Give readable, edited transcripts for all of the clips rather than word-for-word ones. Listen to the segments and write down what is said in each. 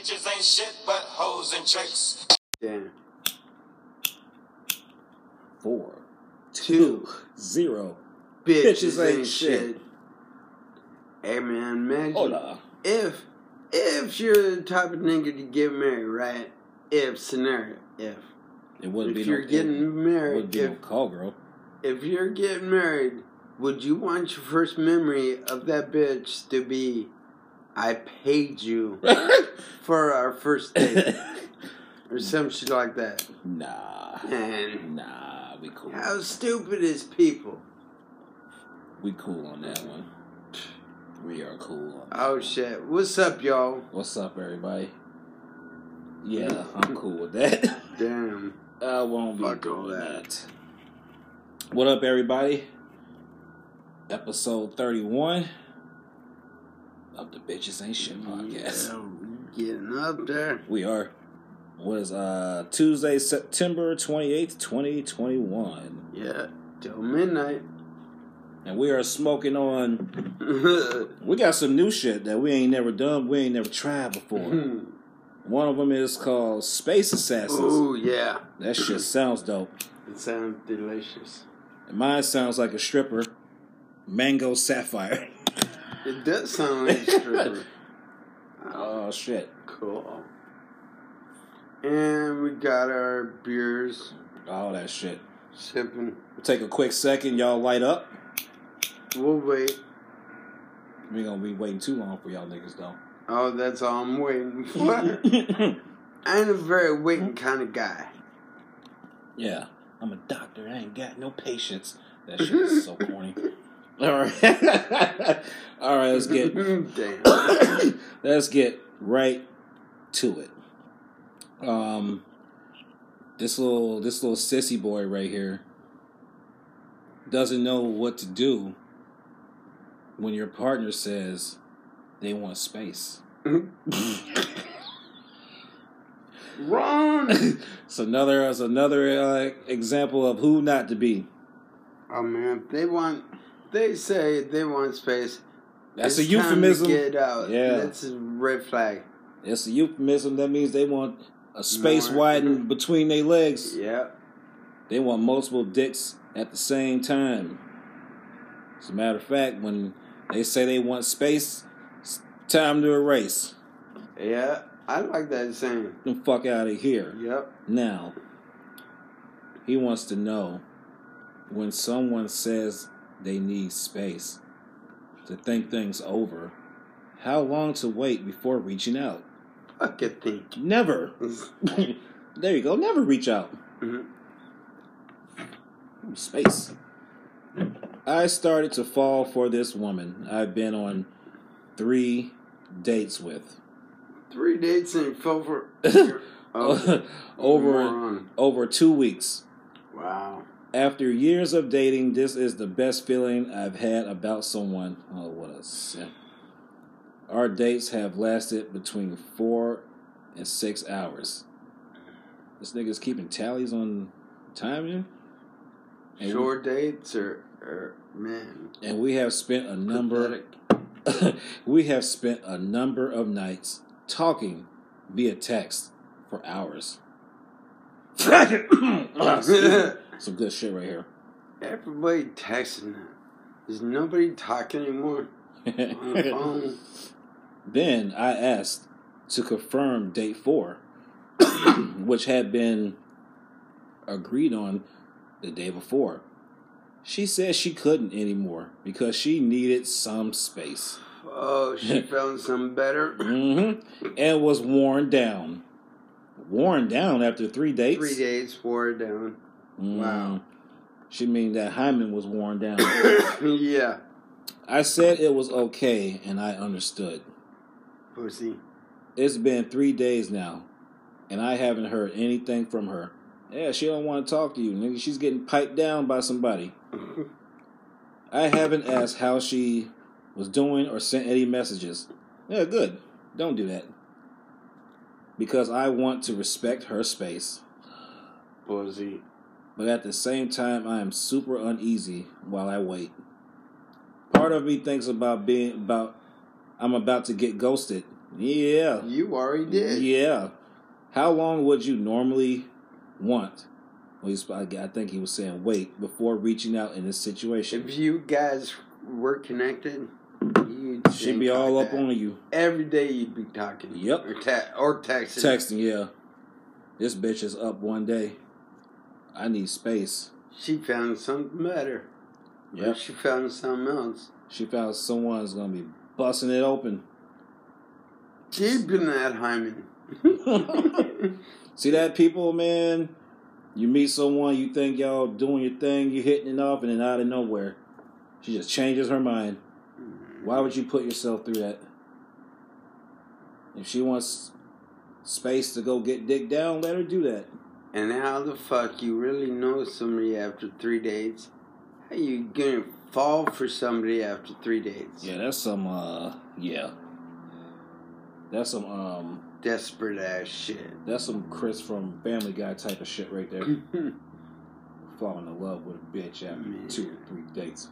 bitches ain't shit but hoes and tricks. Damn. 4, 2, 0. Bitches ain't shit. Hey man, imagine if you're the type of nigga to get married, right? If scenario, if it wouldn't if be you're no, getting it, married, would be if, no call girl. If you're getting married, would you want your first memory of that bitch to be, I paid you for our first date, or some shit like that? Nah, man, nah, we cool. How stupid is people? We cool on that one. We are cool. Oh shit! What's up, y'all? What's up, everybody? Yeah, I'm cool with that. Damn, I won't be doing that. What up, everybody? Episode 31 of the Bitches Ain't Shit podcast. Yeah, we getting up there. We are. What is Tuesday, September 28th, 2021? Yeah, till midnight. And we are smoking on. We got some new shit that we ain't never done. We ain't never tried before. One of them is called Space Assassins. Oh yeah, that shit sounds dope. It sounds delicious. And mine sounds like a stripper, Mango Sapphire. It does sound like a stripper. Oh shit! Cool. And we got our beers. All that shit. Sipping. We'll take a quick second. Y'all light up. We'll wait. We gonna be waiting too long for y'all niggas though. Oh, that's all I'm waiting for. I ain't a very waiting kind of guy. Yeah, I'm a doctor. I ain't got no patience. That shit is so corny. Alright. Alright, let's get damn. Let's get right to it. This little sissy boy right here doesn't know what to do when your partner says they want space. Wrong. It's another example of who not to be. Oh man, they say they want space. That's a euphemism. Time to get out. Yeah, that's a red flag. It's a euphemism. That means they want a space widened between their legs. Yeah, they want multiple dicks at the same time. As a matter of fact, when they say they want space, it's time to erase. Yeah, I like that saying. Get the fuck out of here. Yep. Now, he wants to know, when someone says they need space to think things over, how long to wait before reaching out? Fuck it, think. Never. There you go. Never reach out. Mm-hmm. Space. I started to fall for this woman I've been on 3 dates with. 3 dates and fell for over 2 weeks. Wow. After years of dating, this is the best feeling I've had about someone. Oh, what a sin. Our dates have lasted between 4 and 6 hours. This nigga's keeping tallies on timing. Short dates or man. And we have spent a number of nights talking via text for hours. Some good shit right here. Everybody texting now. Is nobody talking anymore on the phone? Then I asked to confirm date 4, which had been agreed on the day before. She said she couldn't anymore because she needed some space. Oh, she found something better. Mm-hmm. And was worn down. Worn down after 3 dates? 3 days, wore down. Mm. Wow. She mean that hymen was worn down. Yeah. I said it was okay, and I understood. Pussy. It's been 3 days now, and I haven't heard anything from her. Yeah, she don't want to talk to you, nigga. She's getting piped down by somebody. I haven't asked how she was doing or sent any messages. Yeah, good. Don't do that. Because I want to respect her space. Buzzy. But at the same time, I am super uneasy while I wait. Part of me thinks I'm about to get ghosted Yeah. You already did. Yeah. How long would you normally want? I think he was saying wait before reaching out in this situation. If you guys were connected, you'd she'd be all up on you. Every day you'd be talking. Yep. Or texting. Texting, yeah. This bitch is up one day. I need space. She found something better. Yeah. She found something else. She found someone's going to be busting it open. She's been that hymen. See that, people, man? You meet someone, you think y'all doing your thing, you're hitting it off, and then out of nowhere, she just changes her mind. Why would you put yourself through that? If she wants space to go get dick down, let her do that. And how the fuck you really know somebody after 3 dates? How you gonna fall for somebody after 3 dates? Yeah, that's some, yeah. That's some, desperate ass shit. That's some Chris from Family Guy type of shit right there. Falling in love with a bitch after 2 or 3 dates.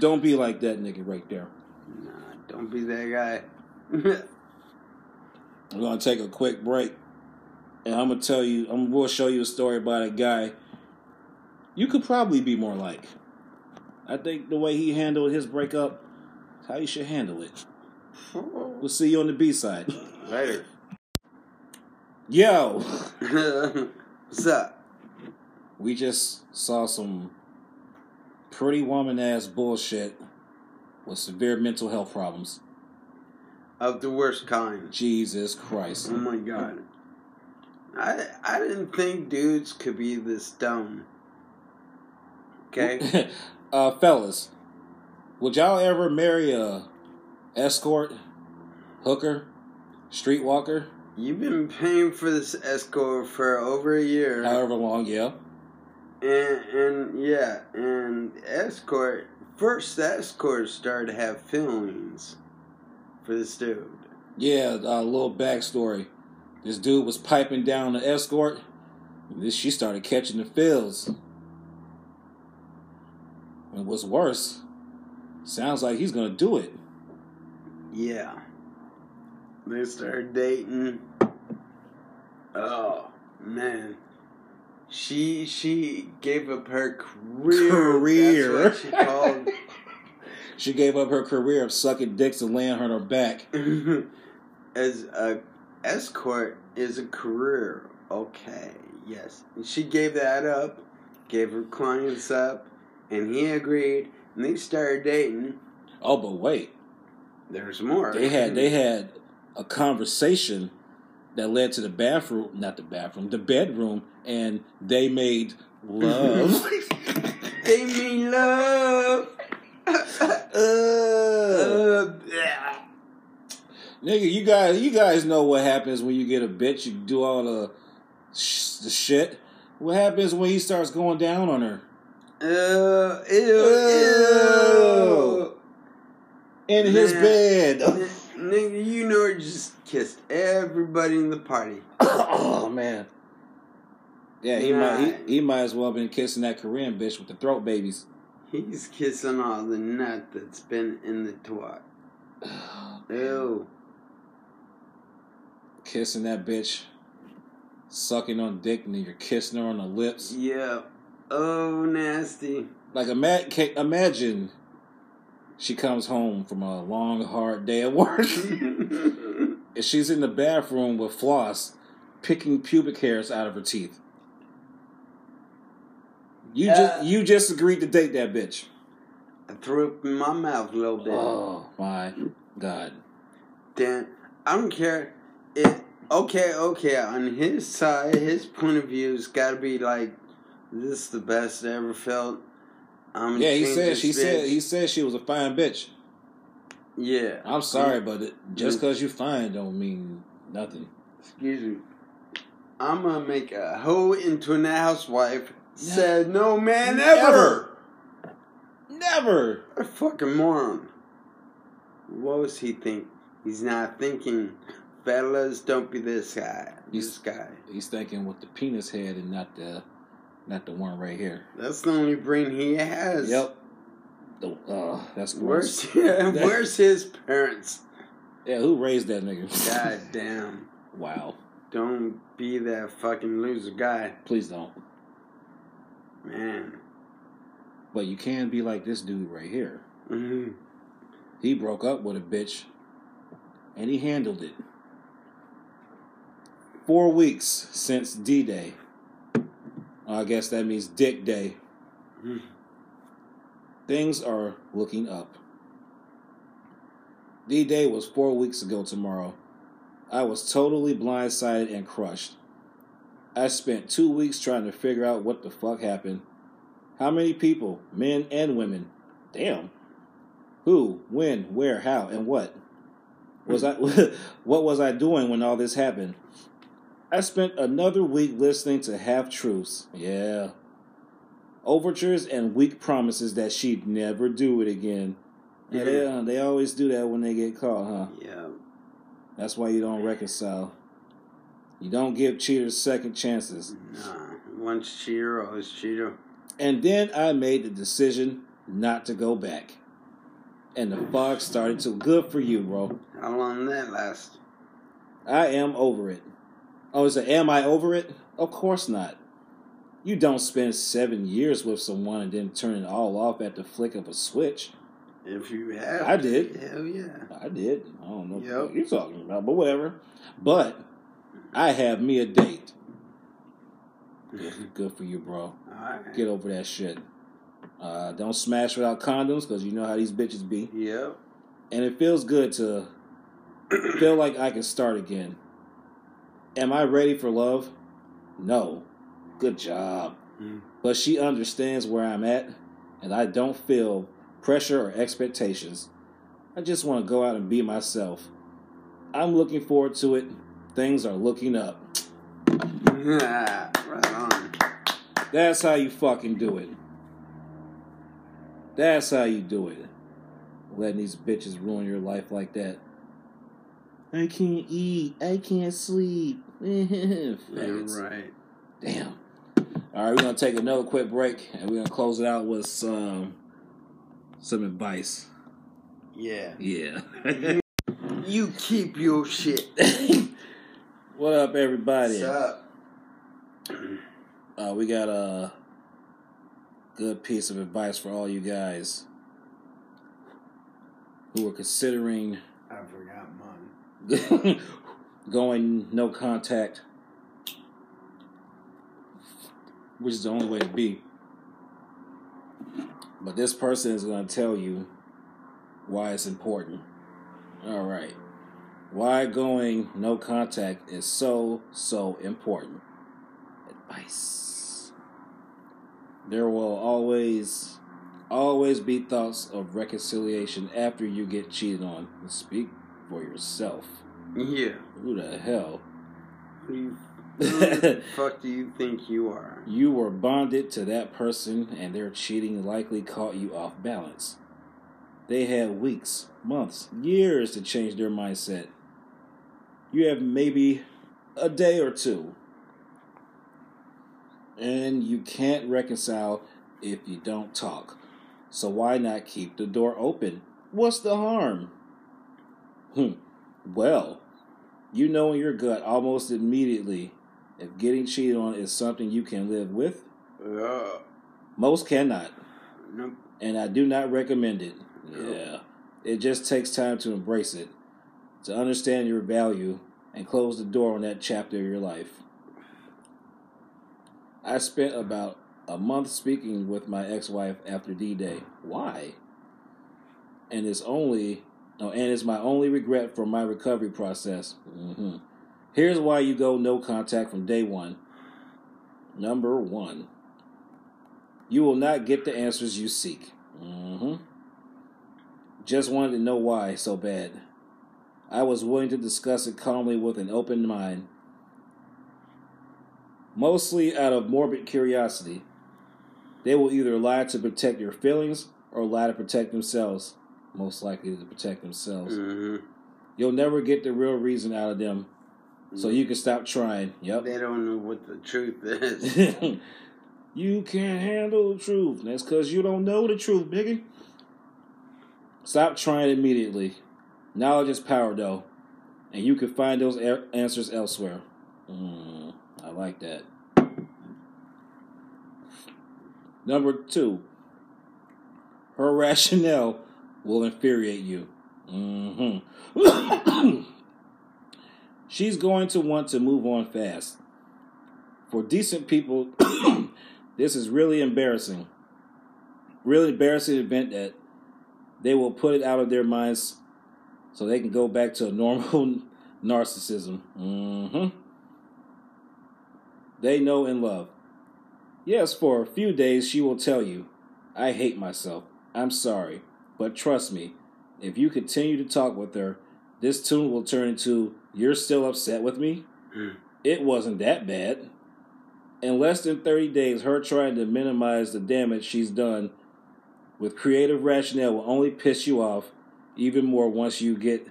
Don't be like that nigga right there. Nah, don't be that guy. We're gonna take a quick break, and I'm gonna tell you, we'll show you a story about a guy you could probably be more like. I think the way he handled his breakup, how you should handle it. We'll see you on the B side. Later. Yo. What's up? We just saw some pretty woman ass bullshit with severe mental health problems. Of the worst kind. Jesus Christ. Oh my God. I didn't think dudes could be this dumb. Okay? Fellas, would y'all ever marry a escort, hooker, streetwalker? You've been paying for this escort for over a year. However long, yeah. And escort, first the escort started to have feelings for this dude. Yeah, a little backstory. This dude was piping down the escort. She started catching the feels. And what's worse, sounds like he's gonna do it. Yeah. They started dating. Oh, man. She gave up her career. That's what she called. She gave up her career of sucking dicks and laying on her back. As a escort is a career. Okay, yes. And she gave that up, gave her clients up, and he agreed, and they started dating. Oh, but wait. There's more. They had a conversation that led to the bedroom, and they made love. They made love. Nigga, you guys know what happens when you get a bitch. You do all the shit. What happens when he starts going down on her? Ew. In his bed. Nigga, you know, he just kissed everybody in the party. Oh, man. Yeah, he might as well have been kissing that Korean bitch with the throat babies. He's kissing all the nut that's been in the twat. Oh, ew. Kissing that bitch. Sucking on dick, and then you're kissing her on the lips. Yeah. Oh, nasty. Like, imagine... She comes home from a long, hard day at work. And she's in the bathroom with floss, picking pubic hairs out of her teeth. You just agreed to date that bitch. I threw up in my mouth a little bit. Oh, my God. Damn. I don't care. Okay. On his side, his point of view has got to be like, this is the best I ever felt. Yeah, he said she was a fine bitch. Yeah. I'm sorry, but just because you fine don't mean nothing. Excuse me. I'm going to make a hoe into an housewife. Yeah. Said no man Never. A fucking moron. What was he think? He's not thinking, fellas, don't be this guy. He's thinking with the penis head and not the one right here. That's the only brain he has. Yep. That's gross. Where's his parents? Yeah, who raised that nigga? God damn. Wow. Don't be that fucking loser guy. Please don't. Man. But you can be like this dude right here. Mm-hmm. He broke up with a bitch, and he handled it. 4 weeks since D-Day. I guess that means Dick Day. Mm-hmm. Things are looking up. D-Day was 4 weeks ago tomorrow. I was totally blindsided and crushed. I spent 2 weeks trying to figure out what the fuck happened. How many people, men and women, damn, who, when, where, how, and what? What was I doing when all this happened? I spent another week listening to half-truths, yeah, overtures and weak promises that she'd never do it again. Yeah, they always do that when they get caught, huh? Yeah. That's why you don't reconcile. You don't give cheaters second chances. Nah, once cheater, always cheater. And then I made the decision not to go back. And the fog started to... Good for you, bro. How long did that last? I am over it. Oh, it's like, am I over it? Of course not. You don't spend 7 years with someone and then turn it all off at the flick of a switch. If you have. I did. Hell yeah. I did. I don't know what you're talking about, but whatever. But I have me a date. Good for you, bro. All right. Get over that shit. Don't smash without condoms, because you know how these bitches be. Yep. And it feels good to feel like I can start again. Am I ready for love? No. Good job. Mm. But she understands where I'm at, and I don't feel pressure or expectations. I just want to go out and be myself. I'm looking forward to it. Things are looking up. Right on. That's how you fucking do it. That's how you do it. Letting these bitches ruin your life like that. I can't eat. I can't sleep. Right. Damn. Alright, we're going to take another quick break, and we're going to close it out with some advice. Yeah. Yeah. You keep your shit. What up, everybody? What's up? We got a good piece of advice for all you guys who are considering... I forgot mine. Going no contact, which is the only way to be. But this person is going to tell you why it's important. All right. Why going no contact is so important. Advice. There will always be thoughts of reconciliation after you get cheated on. Speak for yourself. Yeah. Who the hell? Who the fuck do you think you are? You were bonded to that person, and their cheating likely caught you off balance. They had weeks, months, years to change their mindset. You have maybe a day or two. And you can't reconcile if you don't talk. So why not keep the door open? What's the harm? Well, you know in your gut almost immediately if getting cheated on is something you can live with. Most cannot. Nope. And I do not recommend it. Nope. Yeah. It just takes time to embrace it, to understand your value, and close the door on that chapter of your life. I spent about a month speaking with my ex-wife after D-Day. Why? And it's my only regret for my recovery process. Mm-hmm. Here's why you go no contact from day one. Number one, you will not get the answers you seek. Mm-hmm. Just wanted to know why so bad. I was willing to discuss it calmly with an open mind. Mostly out of morbid curiosity. They will either lie to protect your feelings or lie to protect themselves. Most likely to protect themselves. Mm-hmm. You'll never get the real reason out of them. So you can stop trying. Yep. They don't know what the truth is. You can't handle the truth. That's because you don't know the truth, nigga. Stop trying immediately. Knowledge is power, though, and you can find those answers elsewhere. I like that. Number 2, her rationale will infuriate you. She's going to want to move on fast. For decent people, this is really embarrassing. Really embarrassing event that they will put it out of their minds so they can go back to a normal narcissism. They know and love. Yes, for a few days she will tell you, I hate myself. I'm sorry. But trust me, if you continue to talk with her, this tune will turn into, you're still upset with me? It wasn't that bad. In less than 30 days, her trying to minimize the damage she's done with creative rationale will only piss you off even more once you get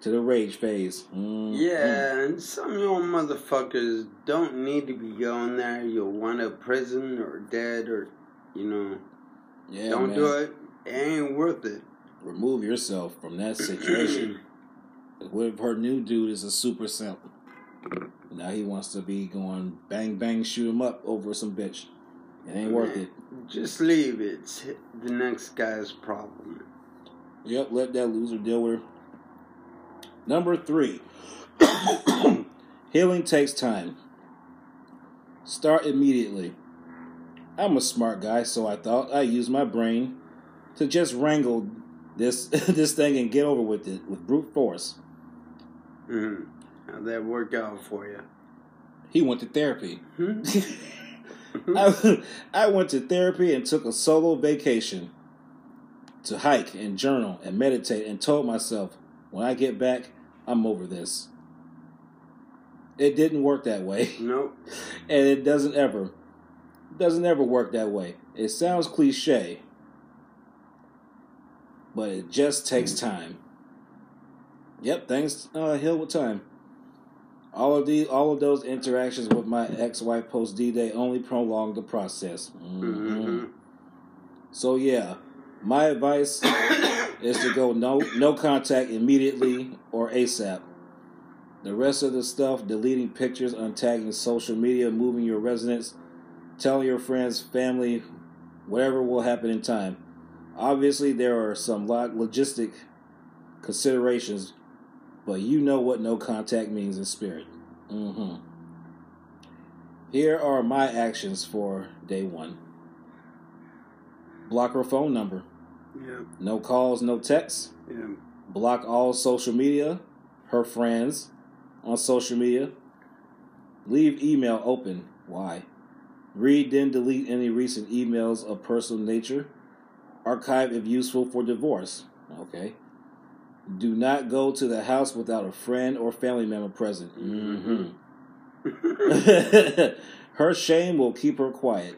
to the rage phase. Yeah, and some of you motherfuckers don't need to be going there. You'll wind up prison or dead or, you know. Yeah, don't do it. It ain't worth it. Remove yourself from that situation. What if her new dude is a super simp? Now he wants to be going bang, bang, shoot him up over some bitch. It ain't worth it. Just leave it. It's the next guy's problem. Yep, let that loser deal with her. Number 3, healing takes time. Start immediately. I'm a smart guy, so I thought I used my brain to just wrangle this thing and get over with it with brute force. How'd that work out for you? He went to therapy. I went to therapy and took a solo vacation to hike and journal and meditate and told myself, when I get back, I'm over this. It didn't work that way. Nope. And it doesn't ever. It doesn't ever work that way. It sounds cliche, but it just takes time. Yep, things heal with time. All of those interactions with my ex-wife post D-Day only prolonged the process. So yeah, my advice is to go no contact immediately or ASAP. The rest of the stuff, deleting pictures, untagging social media, moving your residence, telling your friends, family, whatever will happen in time. Obviously, there are some logistic considerations, but you know what no contact means in spirit. Here are my actions for day 1. Block her phone number. Yep. No calls, no texts. Yep. Block all social media, her friends on social media. Leave email open. Why? Read, then delete any recent emails of personal nature. Archive if useful for divorce. Okay. Do not go to the house without a friend or family member present. Her shame will keep her quiet.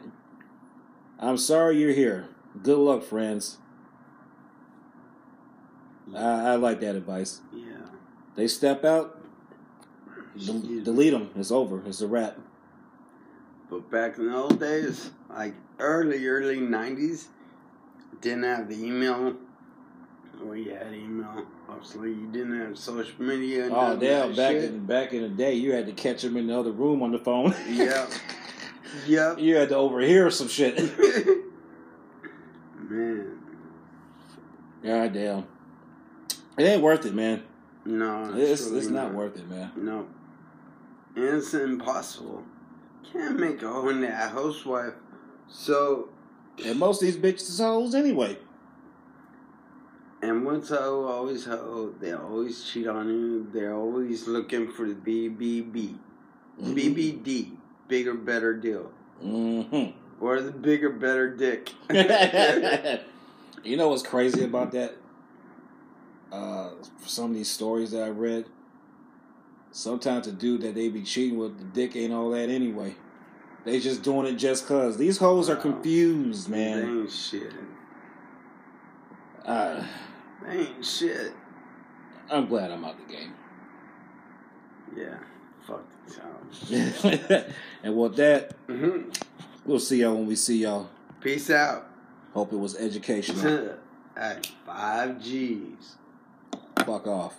I'm sorry you're here. Good luck, friends. I like that advice. Yeah. They step out, delete them. It's over. It's a wrap. But back in the old days, like early 90s, didn't have the email. Well, you had email. Obviously, you didn't have social media. Oh, damn! Back in the day, you had to catch them in the other room on the phone. Yep. You had to overhear some shit. Man, god damn! It ain't worth it, man. No, it's not worth it, man. No, and it's impossible. Can't make a home that housewife. So, and most of these bitches is hoes anyway. And once hoe, always hoe. They always cheat on you. They're always looking for the BBB. BBD. Bigger, better deal. Or the bigger, better dick. You know what's crazy about that? Some of these stories that I read, sometimes the dude that they be cheating with, the dick ain't all that anyway. They just doing it just cause. These hoes are confused, man. They ain't shit. Ain't shit. I'm glad I'm out the game. Yeah, fuck the town. And with that, we'll see y'all when we see y'all. Peace out. Hope it was educational. At 5 G's. fuck off.